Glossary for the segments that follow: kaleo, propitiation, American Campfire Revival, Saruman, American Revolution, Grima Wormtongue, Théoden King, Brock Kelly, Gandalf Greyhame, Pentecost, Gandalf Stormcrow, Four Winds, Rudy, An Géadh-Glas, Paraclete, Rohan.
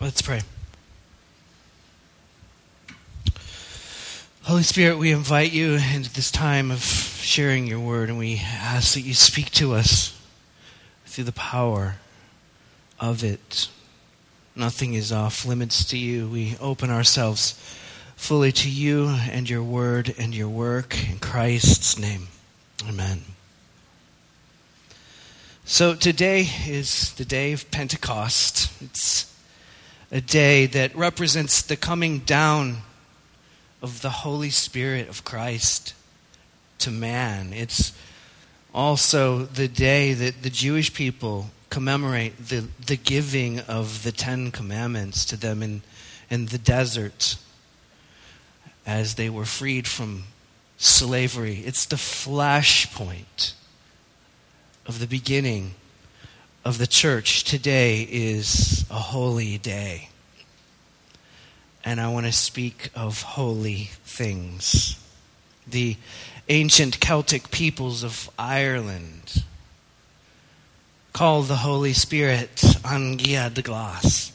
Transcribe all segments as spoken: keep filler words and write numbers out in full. Let's pray. Holy Spirit, we invite you into this time of sharing your word, and we ask that you speak to us through the power of it. Nothing is off limits to you. We open ourselves fully to you and your word and your work in Christ's name. Amen. So today is the day of Pentecost. It's a day that represents the coming down of the Holy Spirit of Christ to man. It's also the day that the Jewish people commemorate the, the giving of the Ten Commandments to them in, in the desert as they were freed from slavery. It's the flashpoint of the beginning of the church. Today is a holy day. And I want to speak of holy things. The ancient Celtic peoples of Ireland call the Holy Spirit An Géadh-Glas,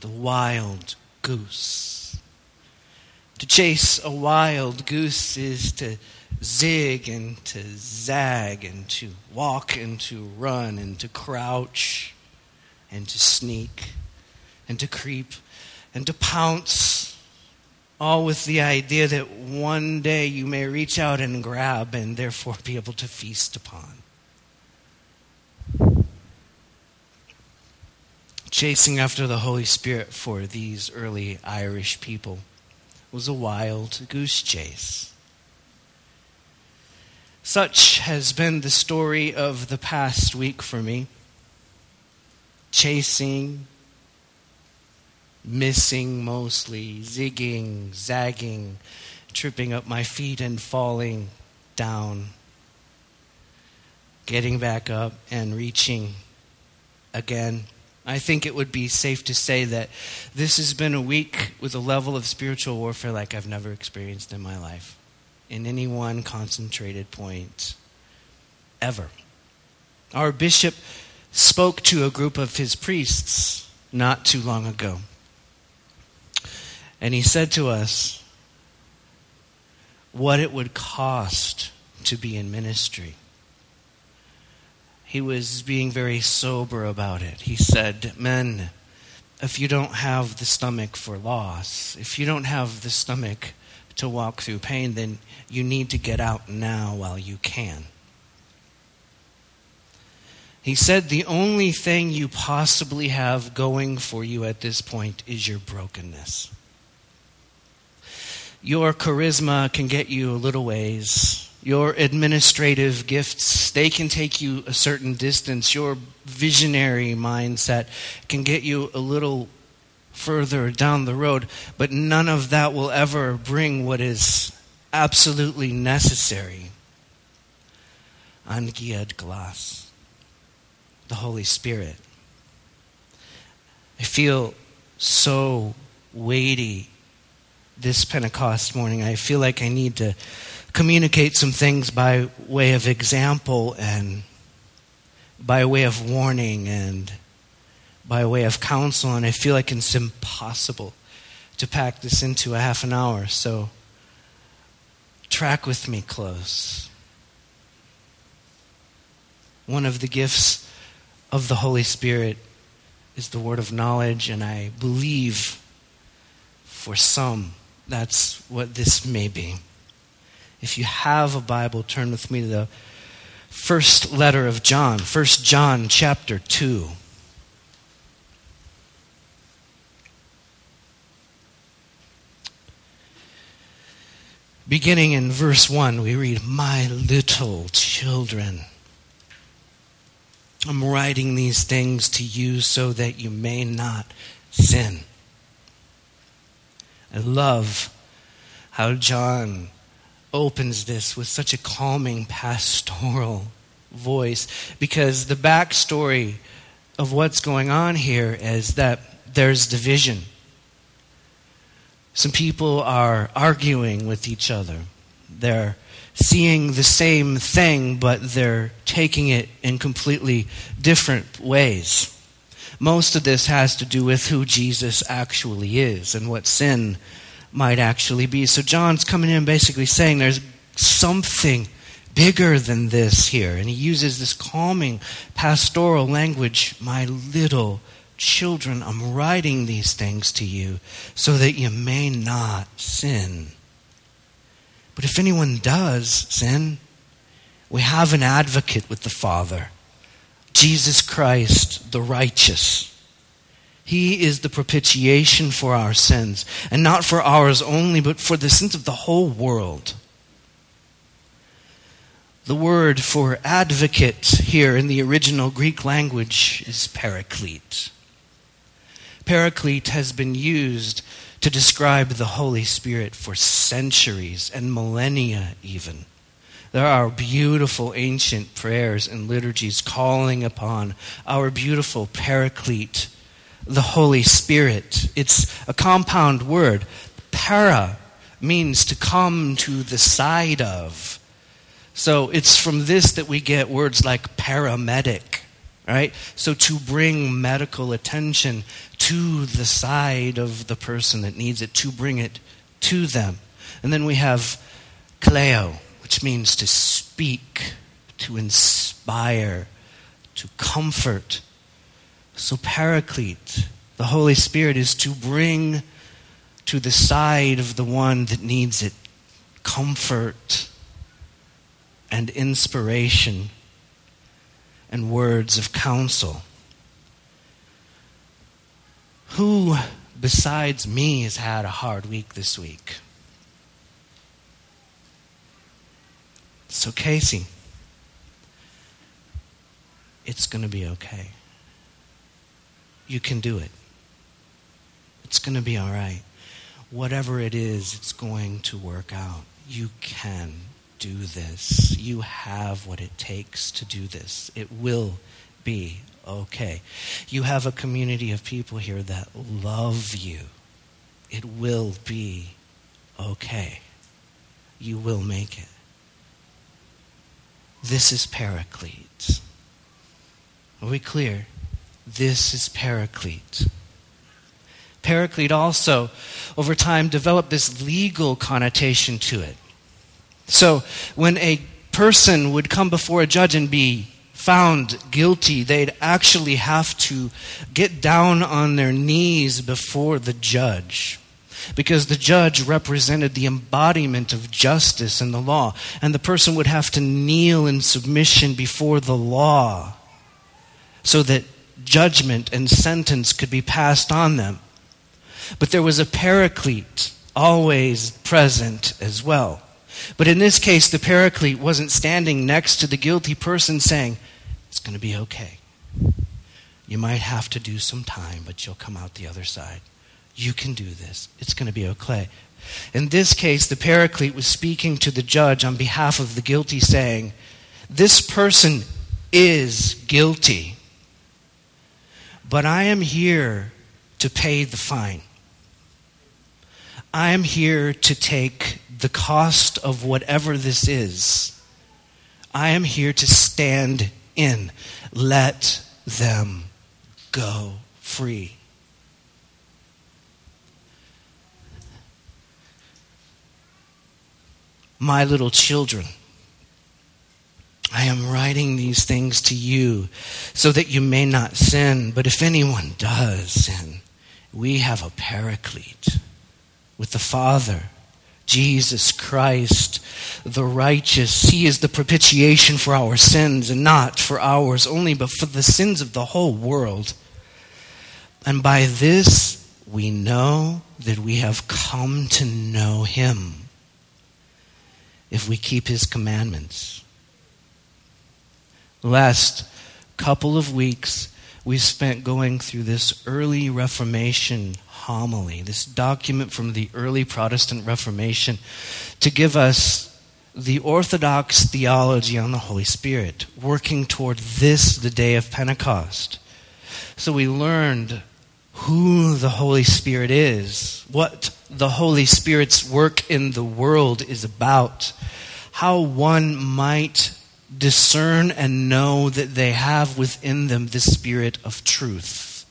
the wild goose. To chase a wild goose is to zig and to zag and to walk and to run and to crouch and to sneak and to creep and to pounce, all with the idea that one day you may reach out and grab and therefore be able to feast upon. Chasing after the Holy Spirit for these early Irish people was a wild goose chase. Such has been the story of the past week for me. Chasing, missing mostly, zigging, zagging, tripping up my feet and falling down, getting back up and reaching again. I think it would be safe to say that this has been a week with a level of spiritual warfare like I've never experienced in my life, in any one concentrated point ever. Our bishop spoke to a group of his priests not too long ago. And he said to us what it would cost to be in ministry. He was being very sober about it. He said, men, if you don't have the stomach for loss, if you don't have the stomach to walk through pain, then you need to get out now while you can. He said the only thing you possibly have going for you at this point is your brokenness. Your charisma can get you a little ways. Your administrative gifts, they can take you a certain distance. Your visionary mindset can get you a little further down the road, but none of that will ever bring what is absolutely necessary. An Géadh-Glas, the Holy Spirit. I feel so weighty this Pentecost morning. I feel like I need to communicate some things by way of example and by way of warning and by way of counsel, and I feel like it's impossible to pack this into a half an hour, so track with me close. One of the gifts of the Holy Spirit is the word of knowledge, and I believe for some that's what this may be. If you have a Bible, turn with me to the first letter of John, First John chapter two. Beginning in verse one, we read, my little children, I'm writing these things to you so that you may not sin. I love how John opens this with such a calming pastoral voice, because the backstory of what's going on here is that there's division. Some people are arguing with each other. They're seeing the same thing, but they're taking it in completely different ways. most of this has to do with who Jesus actually is and what sin might actually be. So John's coming in basically saying there's something bigger than this here. And he uses this calming, pastoral language, my little children, I'm writing these things to you so that you may not sin. But if anyone does sin, we have an advocate with the Father, Jesus Christ, the righteous. He is the propitiation for our sins, and not for ours only, but for the sins of the whole world. The word for advocate here in the original Greek language is paraclete. Paraclete has been used to describe the Holy Spirit for centuries and millennia even. There are beautiful ancient prayers and liturgies calling upon our beautiful paraclete, the Holy Spirit. It's a compound word. Para means to come to the side of. So it's from this that we get words like paramedic, right? So to bring medical attention to the side of the person that needs it, to bring it to them. And then we have kaleo, which means to speak, to inspire, to comfort. So paraclete, the Holy Spirit, is to bring to the side of the one that needs it comfort and inspiration and words of counsel. Who besides me has had a hard week this week? So Casey, it's going to be okay. You can do it. It's going to be all right. Whatever it is, it's going to work out. You can do this. You have what it takes to do this. It will be okay. You have a community of people here that love you. It will be okay. You will make it. This is paraclete. Are we clear? This is paraclete. Paraclete also, over time, developed this legal connotation to it. So when a person would come before a judge and be found guilty, they'd actually have to get down on their knees before the judge, because the judge represented the embodiment of justice and the law, and the person would have to kneel in submission before the law so that judgment and sentence could be passed on them. But there was a paraclete always present as well. But in this case, the paraclete wasn't standing next to the guilty person saying, it's going to be okay. You might have to do some time, but you'll come out the other side. You can do this. It's going to be okay. In this case, the paraclete was speaking to the judge on behalf of the guilty, saying, this person is guilty, but I am here to pay the fine. I am here to take the cost of whatever this is. I am here to stand in. Let them go free. My little children, I am writing these things to you so that you may not sin. But if anyone does sin, we have a paraclete with the Father, Jesus Christ, the righteous. He is the propitiation for our sins, and not for ours only, but for the sins of the whole world. And by this we know that we have come to know him, if we keep his commandments. The last couple of weeks, we spent going through this early Reformation homily, this document from the early Protestant Reformation, to give us the Orthodox theology on the Holy Spirit, working toward this, the day of Pentecost. So we learned who the Holy Spirit is, what the Holy Spirit's work in the world is about, how one might discern and know that they have within them the Spirit of truth,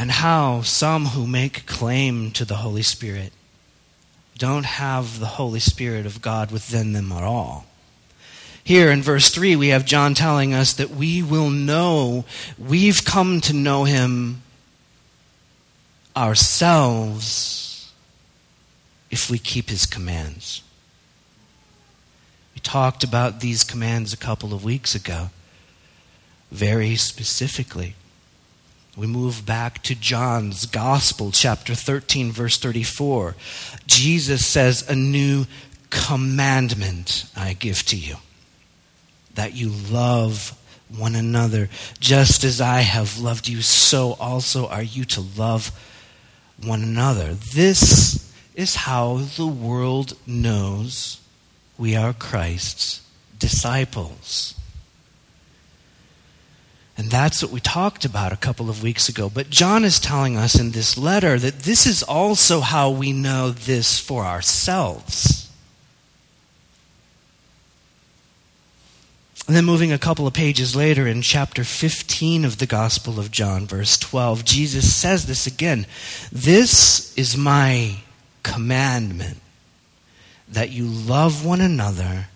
and how some who make claim to the Holy Spirit don't have the Holy Spirit of God within them at all. Here in verse three, we have John telling us that we will know, we've come to know him ourselves if we keep his commands. We talked about these commands a couple of weeks ago, very specifically. We move back to John's Gospel, chapter thirteen, verse thirty-four. Jesus says, "A new commandment I give to you, that you love one another. Just as I have loved you, so also are you to love one another." This is how the world knows we are Christ's disciples. And that's what we talked about a couple of weeks ago. But John is telling us in this letter that this is also how we know this for ourselves. And then moving a couple of pages later in chapter fifteen of the Gospel of John, verse twelve, Jesus says this again. "This is my commandment, that you love one another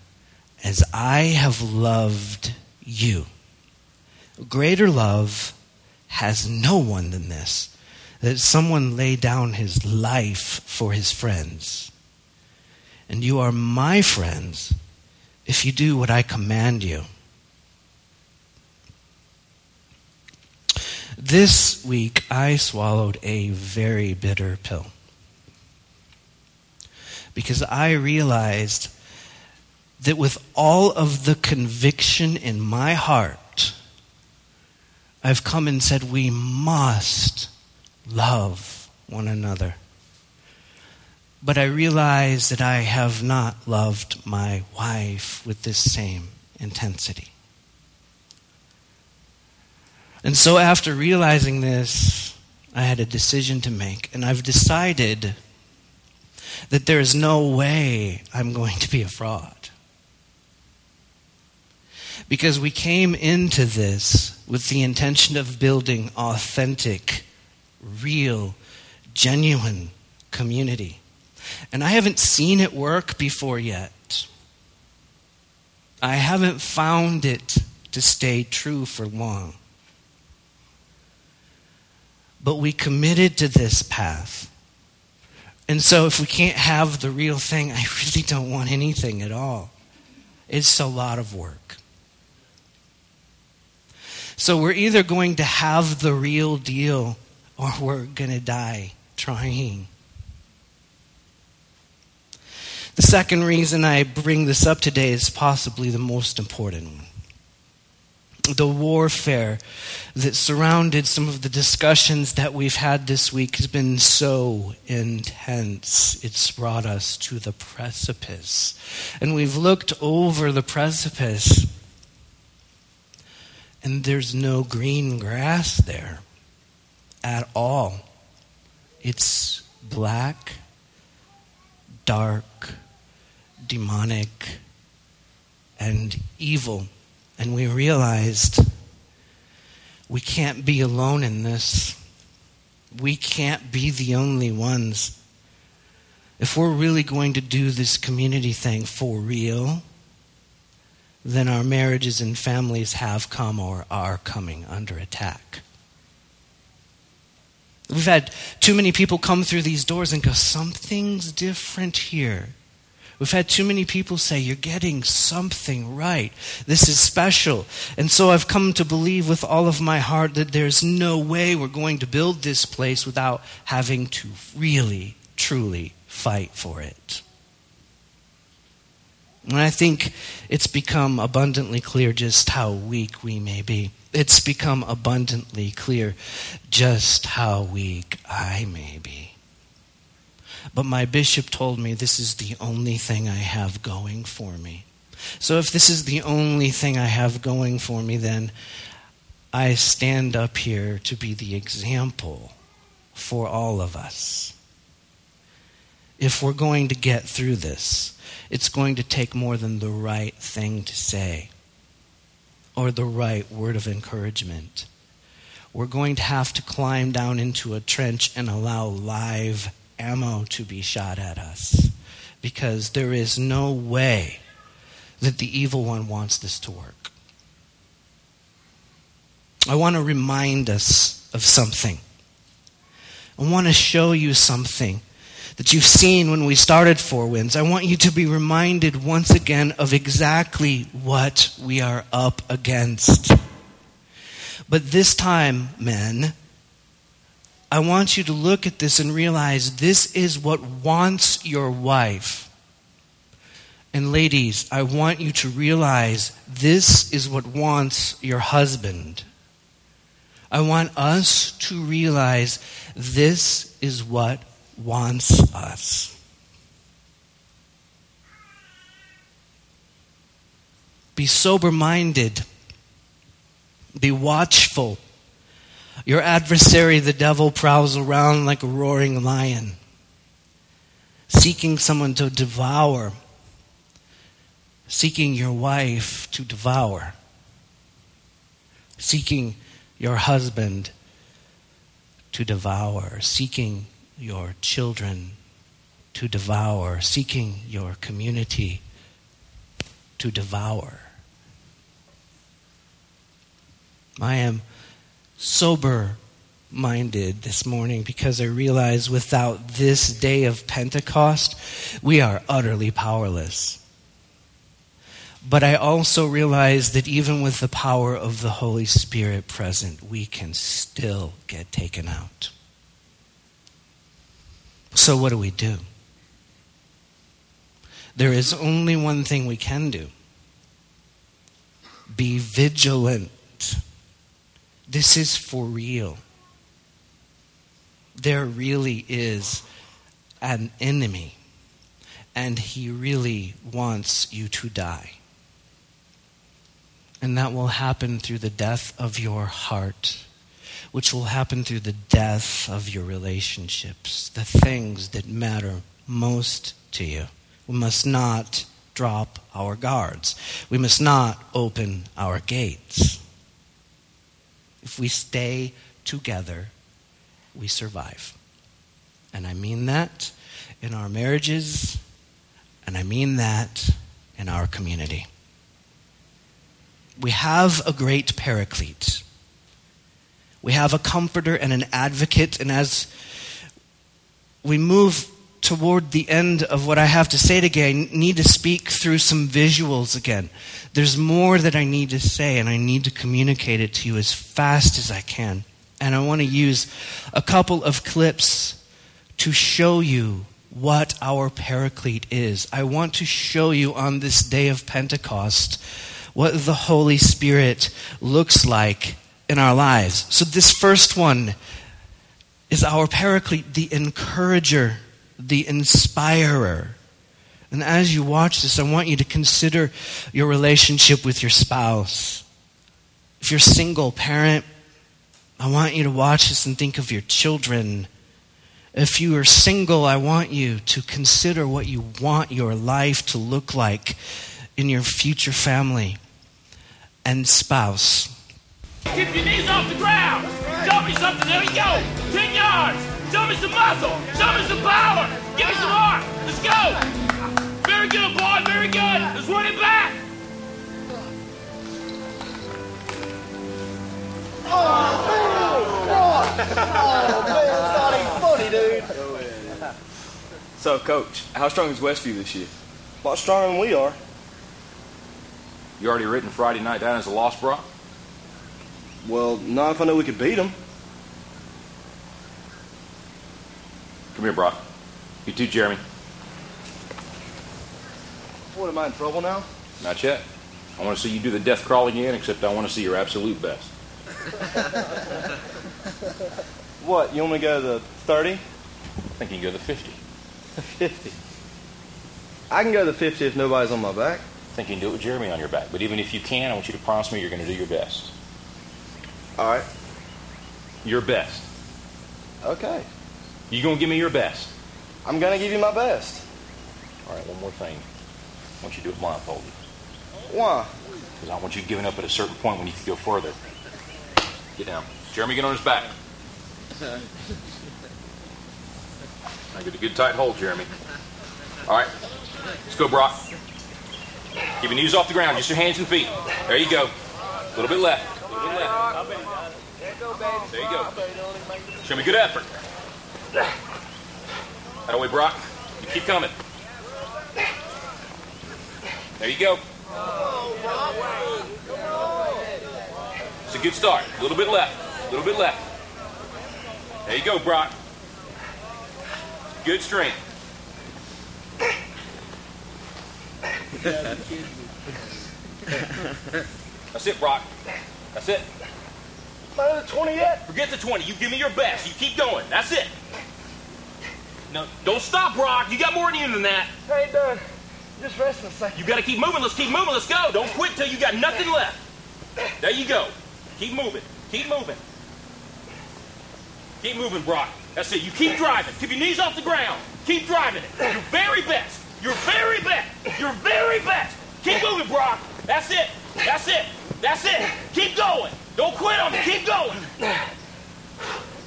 as I have loved you." Greater love has no one than this, that someone lay down his life for his friends. And you are my friends if you do what I command you. This week, I swallowed a very bitter pill, because I realized that with all of the conviction in my heart, I've come and said we must love one another. But I realize that I have not loved my wife with this same intensity. And so after realizing this, I had a decision to make. And I've decided that there is no way I'm going to be a fraud. Because we came into this with the intention of building authentic, real, genuine community. And I haven't seen it work before yet. I haven't found it to stay true for long. But we committed to this path. And so if we can't have the real thing, I really don't want anything at all. It's a lot of work. So we're either going to have the real deal or we're going to die trying. The second reason I bring this up today is possibly the most important one. The warfare that surrounded some of the discussions that we've had this week has been so intense. It's brought us to the precipice. And we've looked over the precipice, and there's no green grass there at all. It's black, dark, demonic, and evil. And we realized we can't be alone in this. We can't be the only ones. If we're really going to do this community thing for real, then our marriages and families have come or are coming under attack. We've had too many people come through these doors and go, "Something's different here." We've had too many people say, "You're getting something right. This is special." And so I've come to believe with all of my heart that there's no way we're going to build this place without having to really, truly fight for it. And I think it's become abundantly clear just how weak we may be. It's become abundantly clear just how weak I may be. But my bishop told me this is the only thing I have going for me. So if this is the only thing I have going for me, then I stand up here to be the example for all of us. If we're going to get through this, it's going to take more than the right thing to say or the right word of encouragement we're going to have to climb down into a trench and allow live ammo to be shot at us, because there is no way that the evil one wants this to work. I want to remind us of something. I want to show you something that you've seen when we started Four Winds. I want you to be reminded once again of exactly what we are up against. But this time, men, I want you to look at this and realize this is what wants your wife. And ladies, I want you to realize this is what wants your husband. I want us to realize this is what wants us. Be sober-minded. Be watchful. Your adversary, the devil, prowls around like a roaring lion, seeking someone to devour, seeking your wife to devour, seeking your husband to devour, seeking your children to devour, seeking your community to devour. I am sober-minded this morning because I realize without this day of Pentecost, we are utterly powerless. But I also realize that even with the power of the Holy Spirit present, we can still get taken out. So what do we do? There is only one thing we can do. Be vigilant. This is for real. There really is an enemy, and he really wants you to die. And that will happen through the death of your heart, which will happen through the death of your relationships, the things that matter most to you. We must not drop our guards. We must not open our gates. If we stay together, we survive. And I mean that in our marriages, and I mean that in our community. We have a great paraclete. We have a comforter and an advocate. And as we move toward the end of what I have to say today, I need to speak through some visuals again. There's more that I need to say, and I need to communicate it to you as fast as I can. And I want to use a couple of clips to show you what our Paraclete is. I want to show you on this day of Pentecost what the Holy Spirit looks like in our lives. So this first one is our Paraclete, the encourager, the inspirer. And as you watch this, I want you to consider your relationship with your spouse. If you're single parent, I want you to watch this and think of your children. If you are single, I want you to consider what you want your life to look like in your future family and spouse. Keep your knees off the ground. Show me something. There we go. Ten yards. Show me some muscle. Show me some power. Give me some heart. Let's go. Very good, boy. Very good. Let's run it back. Oh, oh, man. Oh, man. It's not even funny, dude. So, Coach, how strong is Westview this year? A lot stronger than we are. You already written Friday night down as a loss, bro? Well, not if I know we could beat them. Come here, Brock. You too, Jeremy. What, am I in trouble now? Not yet. I want to see you do the death crawl again, except I want to see your absolute best. What, you want me to go to the thirty? I think you can go to the fifty. fifty? I can go to the fifty if nobody's on my back. I think you can do it with Jeremy on your back. But even if you can, I want you to promise me you're going to do your best. All right. Your best. Okay. You gonna give me your best? I'm gonna give you my best. All right, one more thing. I want you to do it blindfolded. Why? Because I want you giving up at a certain point when you can go further. Get down. Jeremy, get on his back. I get a good tight hold, Jeremy. All right. Let's go, Brock. Keep your knees off the ground. Just your hands and feet. There you go. A little bit left. A little bit left. There you go. Show me good effort. That way, Brock. You keep coming. There you go. It's a good start. A little bit left. A little bit left. There you go, Brock. Good strength. That's it, Brock. That's it. Not at the twenty yet. Forget the twenty. You give me your best. You keep going. That's it. No, don't stop, Brock. You got more in you than that. I ain't done. Just rest a second. You got to keep moving. Let's keep moving. Let's go. Don't quit till you got nothing left. There you go. Keep moving. Keep moving. Keep moving, Brock. That's it. You keep driving. Keep your knees off the ground. Keep driving it. Your very best. Your very best. Your very best. Keep moving, Brock. That's it. That's it. That's it. Keep going. Don't quit on me. Keep going.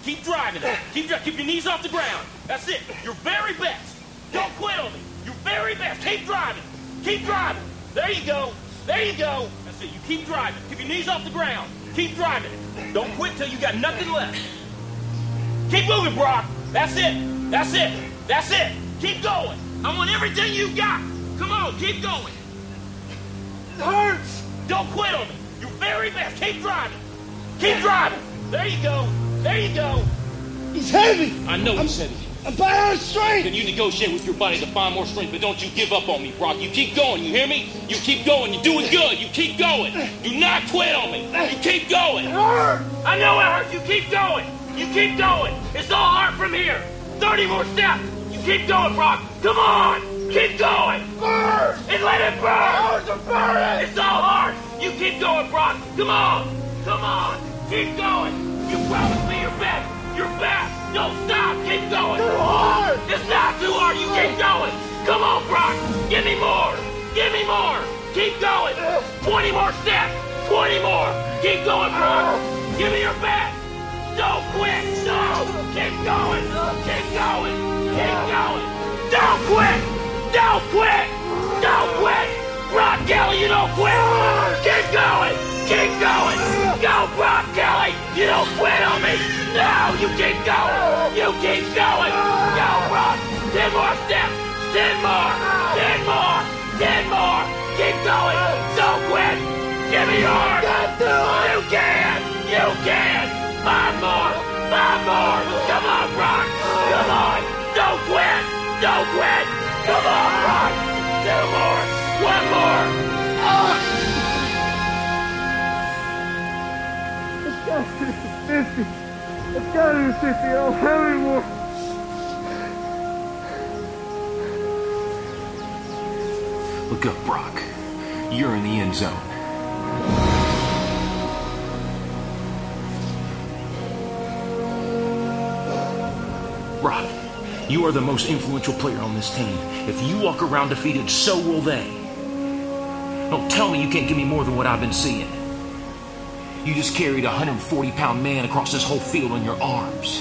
Keep driving it. Keep dri- keep your knees off the ground. That's it. Your very best. Don't quit on me. Your very best. Keep driving. Keep driving. There you go. There you go. That's it. You keep driving. Keep your knees off the ground. Keep driving it. Don't quit till you got nothing left. Keep moving, Brock. That's it. That's it. That's it. Keep going. I want everything you got. Come on. Keep going. It hurts. Don't quit on me. Your very best. Keep driving. Keep driving. There you go. There you go. He's heavy. I know I'm, he's heavy. I'm buying out of strength. Then you negotiate with your body to find more strength, but don't you give up on me, Brock. You keep going. You hear me? You keep going. You're doing good. You keep going. Do not quit on me. You keep going. It hurt. I know it hurts. You keep going. You keep going. It's all hard from here. thirty more steps. You keep going, Brock. Come on. Keep going. Burn. And let it burn. burn it. It's all hard. You keep going, Brock. Come on. Come on. Keep going. You promised me your best. Your best. Don't stop. Keep going. Too hard. It's not too hard. You keep going. Come on, Brock. Give me more. Give me more. Keep going. twenty more steps. twenty more. Keep going, Brock. Give me your best. Don't quit. No. Keep going. Keep going. Keep going. Don't quit. Don't quit. Don't quit. Brock Kelly, you don't quit. Keep going. Keep going. Go, Brock Kelly. You don't quit on me. No, you keep going. You keep going. Go, Brock. Ten more steps. Ten more. Ten more. Ten more. Keep going. Don't quit. Give me yours. You can. You can. Five more. Five more. Come on, Brock. Come on. Don't quit. Don't quit. Come on, Brock. Two more. One more. Let's go to the fifty. Let's go to the fifty. Oh, how many more? Look up, Brock. You're in the end zone. Brock, you are the most influential player on this team. If you walk around defeated, so will they. Don't tell me you can't give me more than what I've been seeing. You just carried a one hundred forty pound man across this whole field on your arms.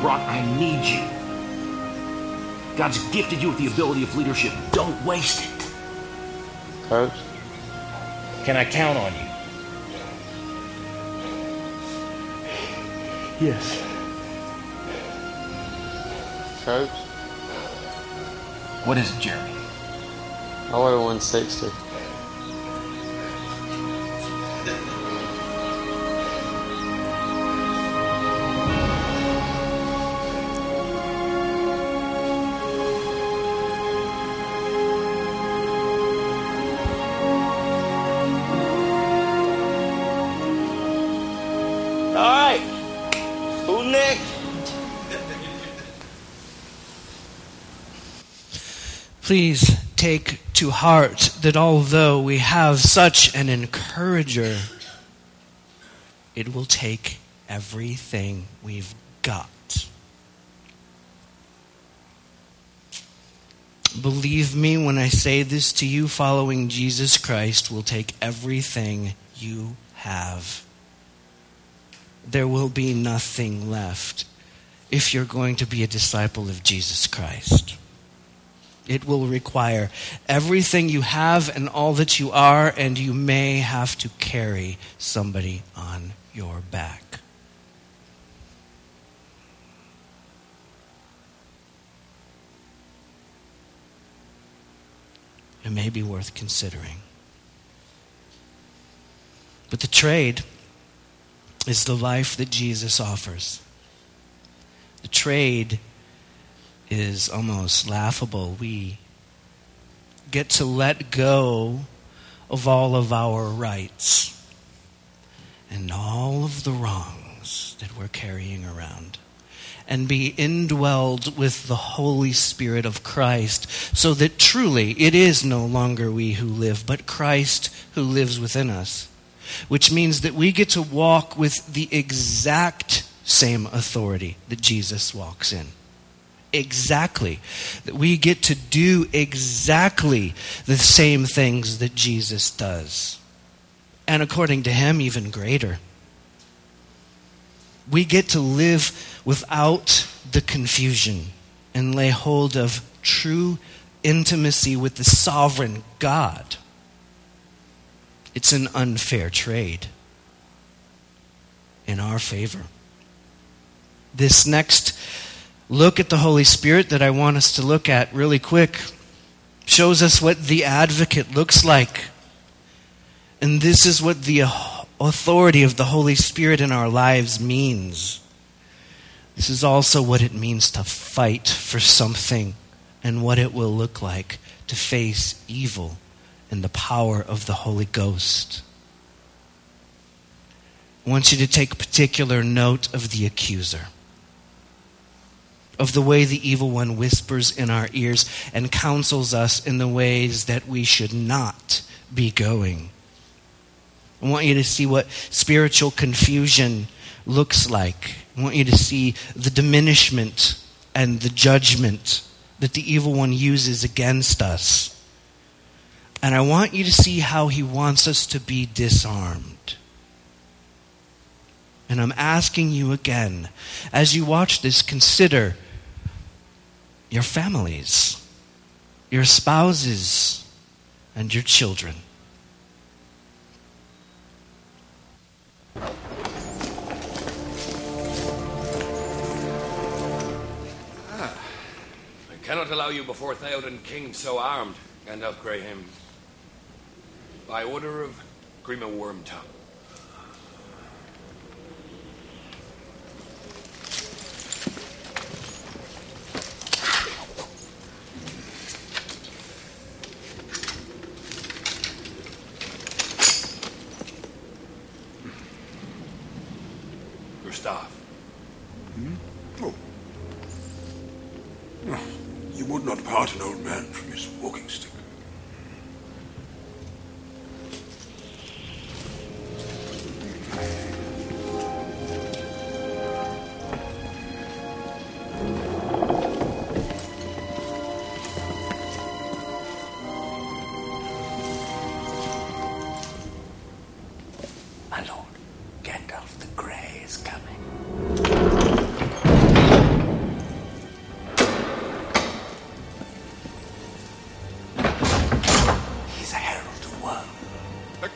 Brock, I need you. God's gifted you with the ability of leadership. Don't waste it. Coach? Can I count on you? Yes. Coach? What is it, Jeremy? I want a one sixty. Please take to heart that although we have such an encourager, it will take everything we've got. Believe me when I say this to you, following Jesus Christ will take everything you have. There will be nothing left if you're going to be a disciple of Jesus Christ. It will require everything you have and all that you are, and you may have to carry somebody on your back. It may be worth considering. But the trade is the life that Jesus offers. The trade is almost laughable. We get to let go of all of our rights and all of the wrongs that we're carrying around, and be indwelled with the Holy Spirit of Christ, so that truly it is no longer we who live, but Christ who lives within us, which means that we get to walk with the exact same authority that Jesus walks in. Exactly. That we get to do exactly the same things that Jesus does. And according to him, even greater. We get to live without the confusion and lay hold of true intimacy with the sovereign God. It's an unfair trade in our favor. This next look at the Holy Spirit that I want us to look at really quick shows us what the advocate looks like. And this is what the authority of the Holy Spirit in our lives means. This is also what it means to fight for something, and what it will look like to face evil and the power of the Holy Ghost. I want you to take particular note of the accuser, of the way the evil one whispers in our ears and counsels us in the ways that we should not be going. I want you to see what spiritual confusion looks like. I want you to see the diminishment and the judgment that the evil one uses against us. And I want you to see how he wants us to be disarmed. And I'm asking you again, as you watch this, consider your families, your spouses, and your children. Ah, I cannot allow you before Théoden King so armed, Gandalf Greyhame. By order of Grima Wormtongue.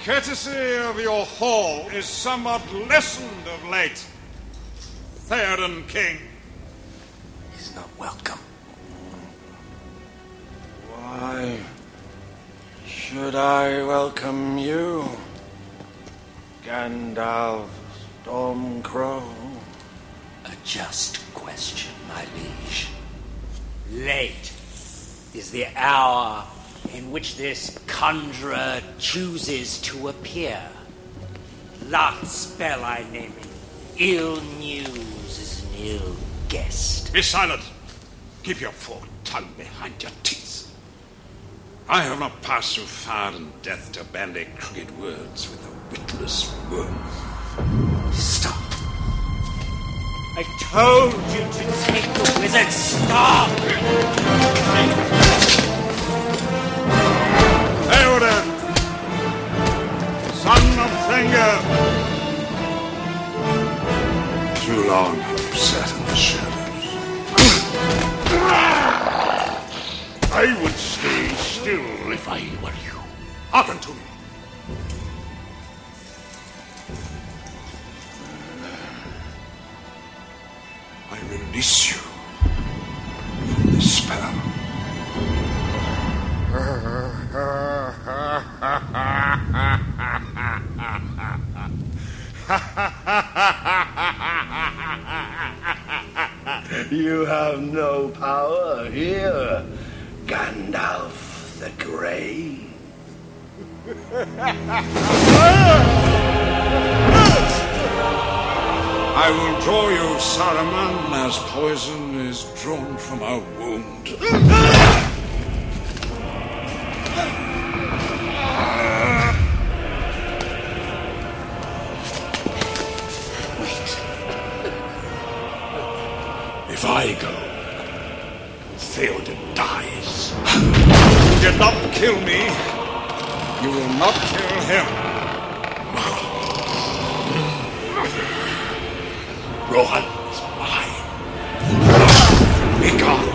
Courtesy of your hall is somewhat lessened of late, Théoden King. He's not welcome. Why should I welcome you, Gandalf Stormcrow? A just question, my liege. Late is the hour in which this conjurer chooses to appear. Last spell I name it. Ill news is an ill guest. Be silent. Keep your forked tongue behind your teeth. I have not passed through fire and death to bandy crooked words with a witless worm. Stop. I told you to take the wizard's staff. Son of Thane. Géadh! Too long I've sat in the shadows. I would stay still if I were you. Hearken to me. I release you from this spell. You have no power here, Gandalf the Grey. I will draw you, Saruman, as poison is drawn from a wound. Wait. If I go, Théoden dies. You did not kill me. You will not kill him. Rohan is mine. Be gone.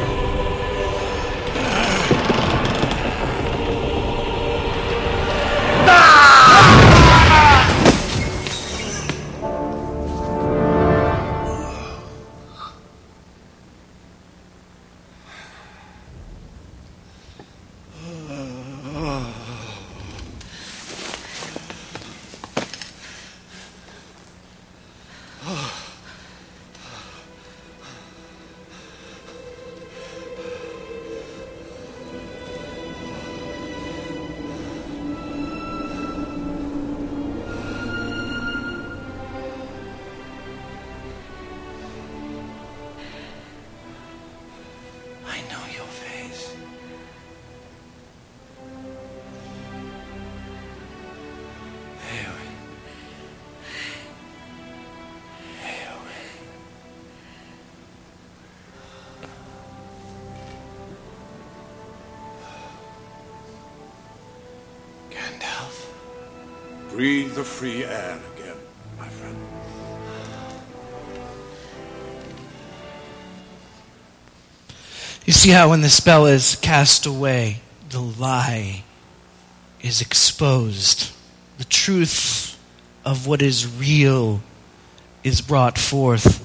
Breathe the free air again, my friend. You see how when the spell is cast away, the lie is exposed. The truth of what is real is brought forth.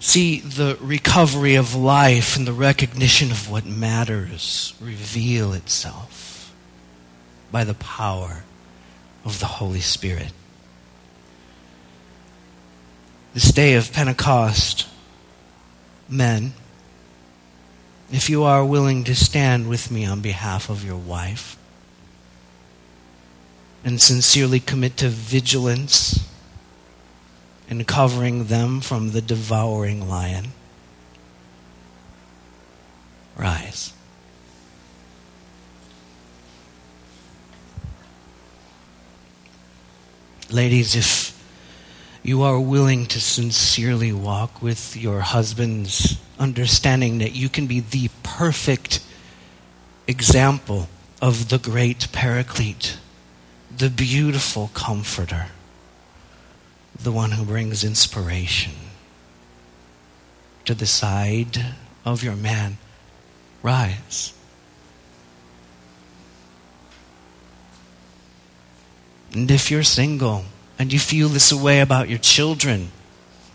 See the recovery of life and the recognition of what matters reveal itself by the power of the Holy Spirit. This day of Pentecost, men, if you are willing to stand with me on behalf of your wife and sincerely commit to vigilance and covering them from the devouring lion, rise. Ladies, if you are willing to sincerely walk with your husbands, understanding that you can be the perfect example of the great Paraclete, the beautiful comforter, the one who brings inspiration to the side of your man, rise. And if you're single and you feel this way about your children,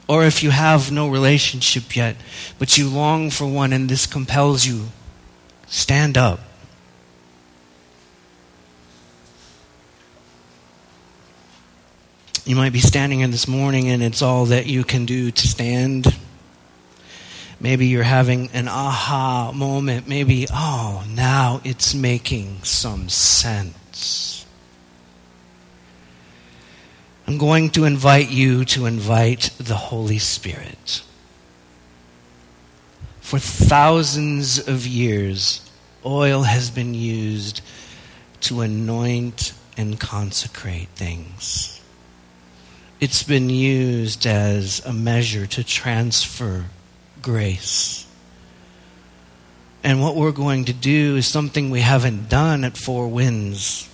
or if you have no relationship yet, but you long for one and this compels you, stand up. You might be standing here this morning and it's all that you can do to stand. Maybe you're having an aha moment. Maybe, oh, now it's making some sense. I'm going to invite you to invite the Holy Spirit. For thousands of years, oil has been used to anoint and consecrate things. It's been used as a measure to transfer grace. And what we're going to do is something we haven't done at Four Winds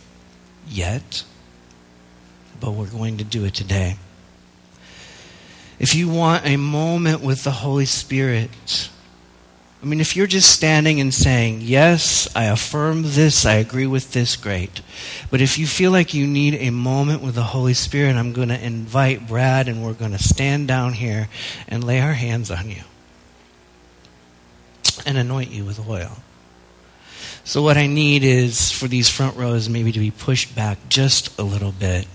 yet. but we're going to do it today. If you want a moment with the Holy Spirit, I mean, if you're just standing and saying, yes, I affirm this, I agree with this, great. But if you feel like you need a moment with the Holy Spirit, I'm going to invite Brad and we're going to stand down here and lay our hands on you and anoint you with oil. So what I need is for these front rows maybe to be pushed back just a little bit.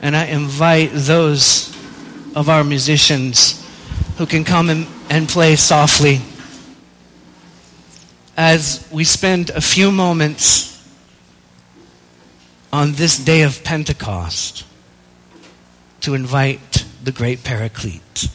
And I invite those of our musicians who can come and, and play softly as we spend a few moments on this day of Pentecost to invite the great Paraclete.